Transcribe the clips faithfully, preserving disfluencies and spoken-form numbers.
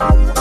Whoa.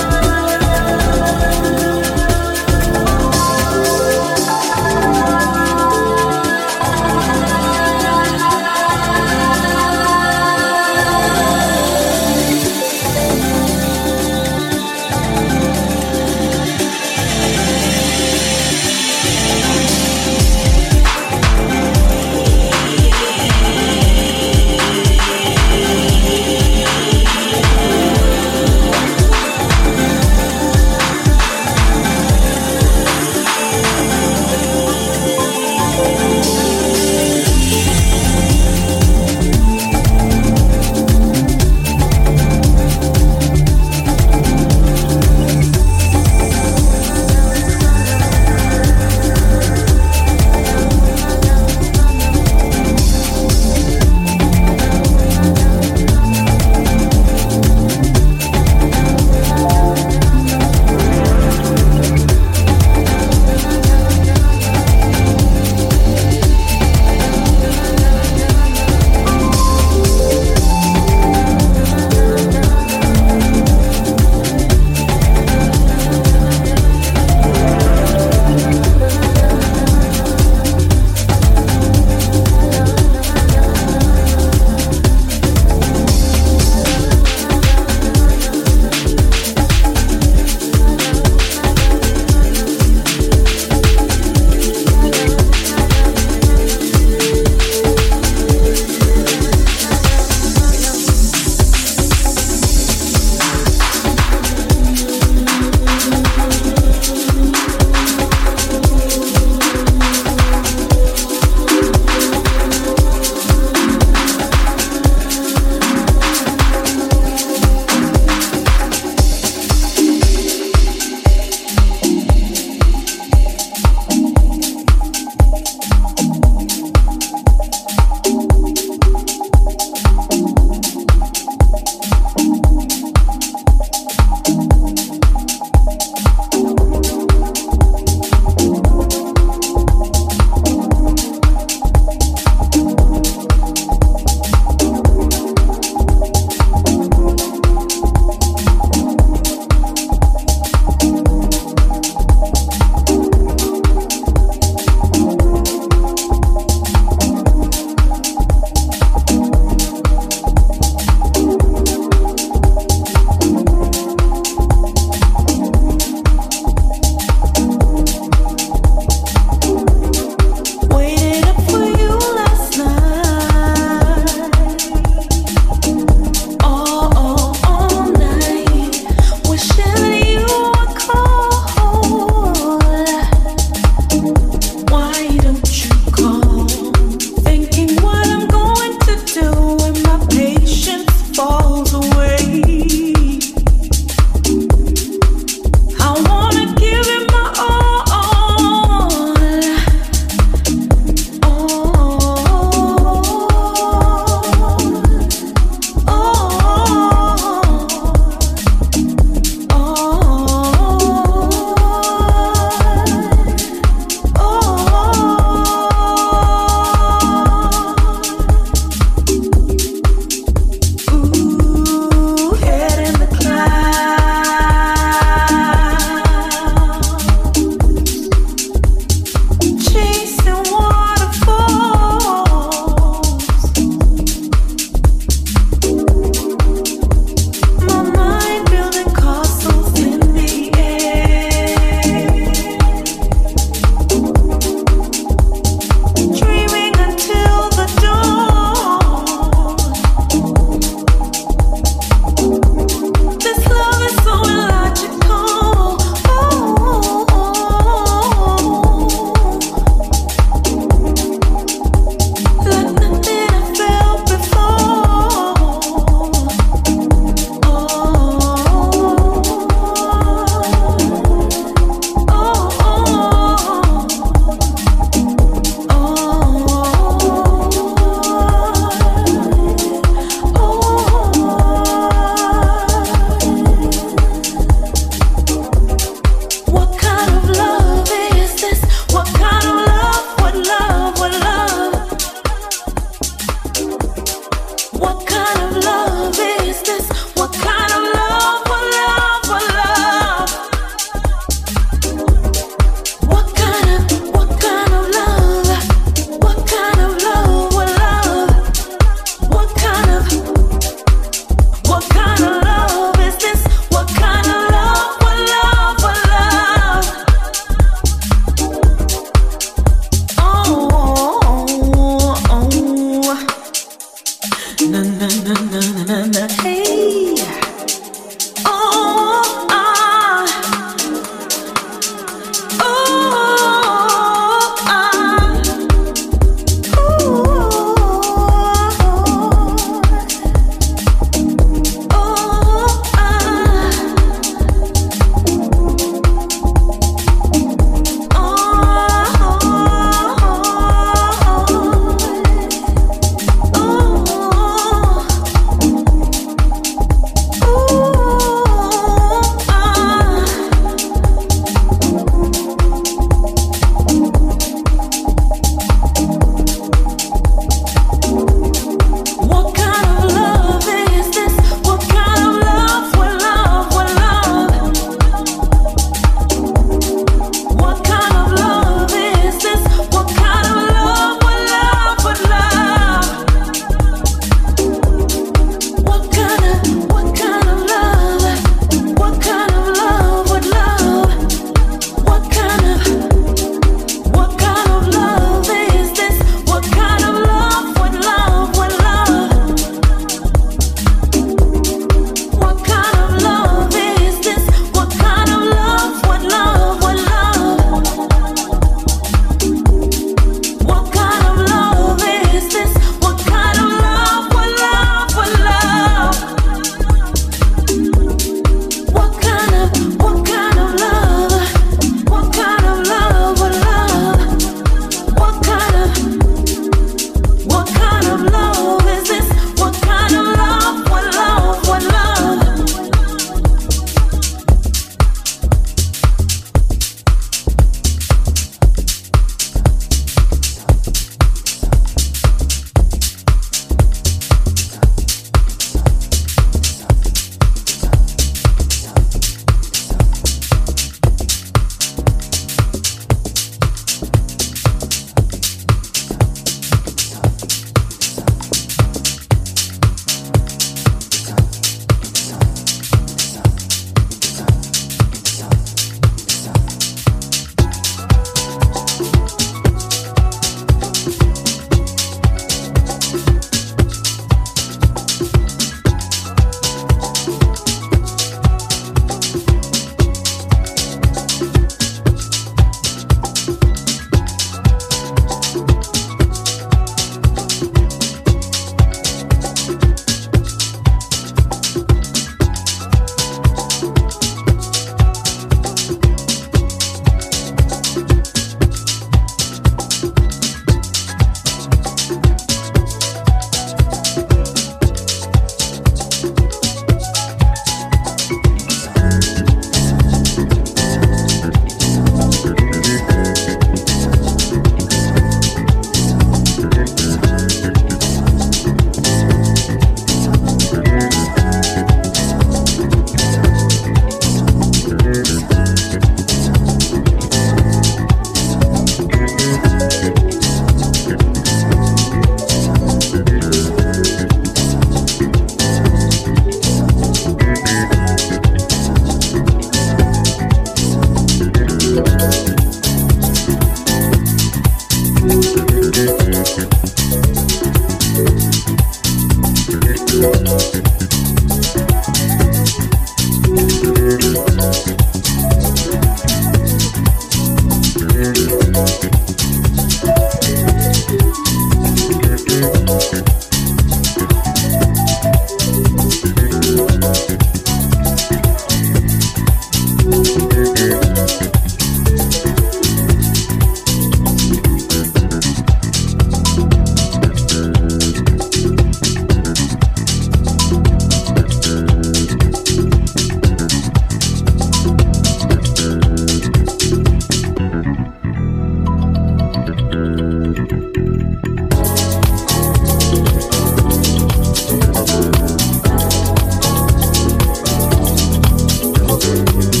We'll be right back.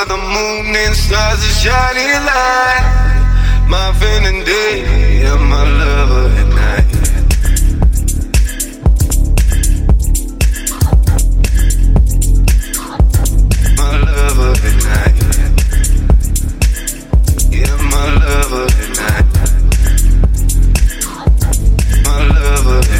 by the moon and stars that shine in light. My friend in day and my lover at night. My lover at night. Yeah, my lover at night. My lover at night.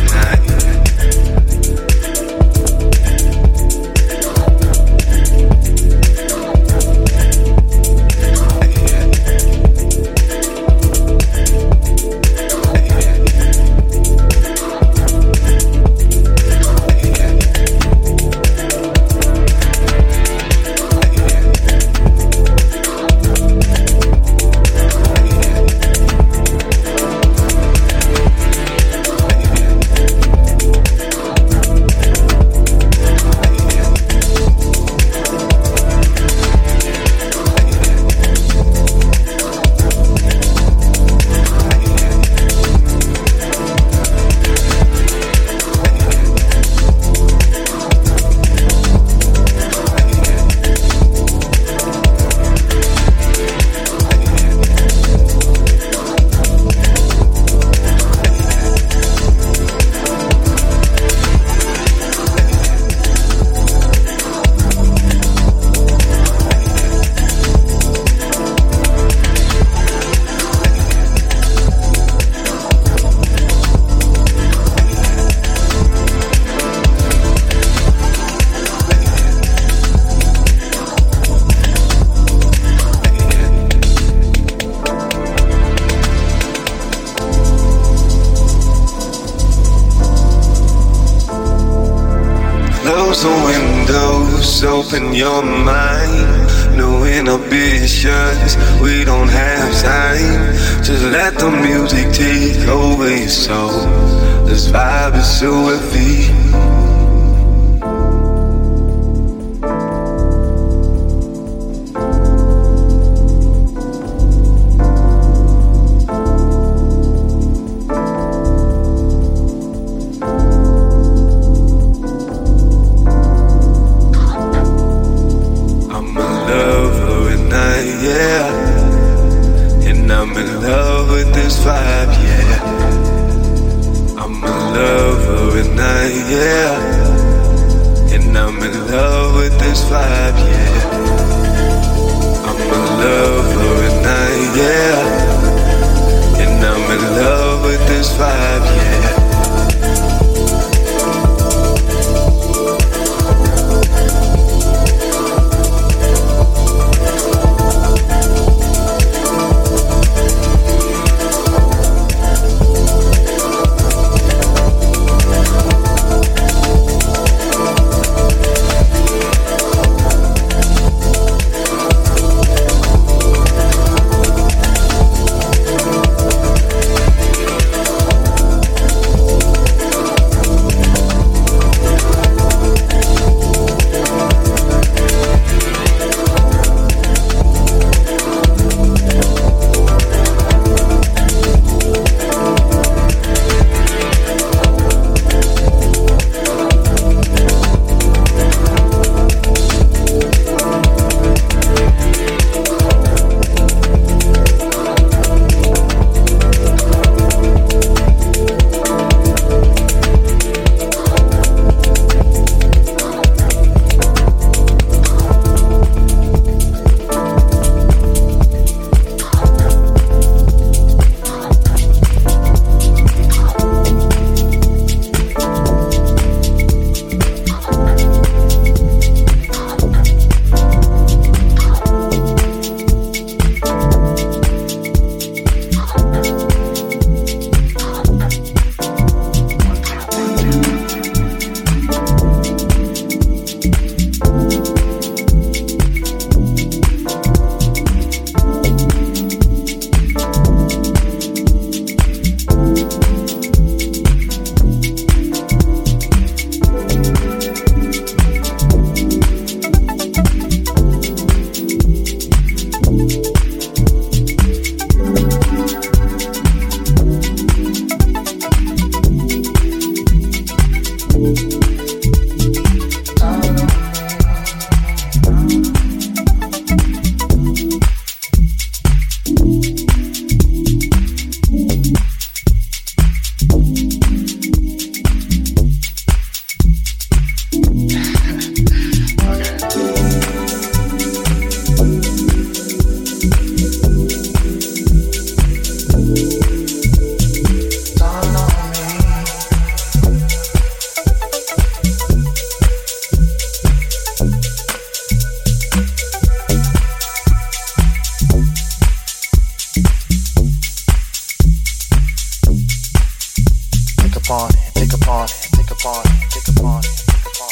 Open your mind, no inhibitions, we don't have time. Just let the music take over your soul. This vibe is so heavy. pawn, take a pawn, take a pawn, take a pawn, take a pawn.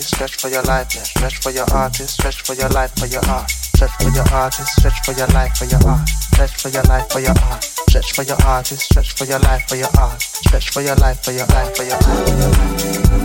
Stretch for your life, yeah. Stretch for your artist, stretch for your life, for your art. Stretch for your artist, stretch for your life, for your art. Stretch for your life, for your art. Stretch for your artist, stretch for your life, for your art. Stretch for your life, for your life, for your art.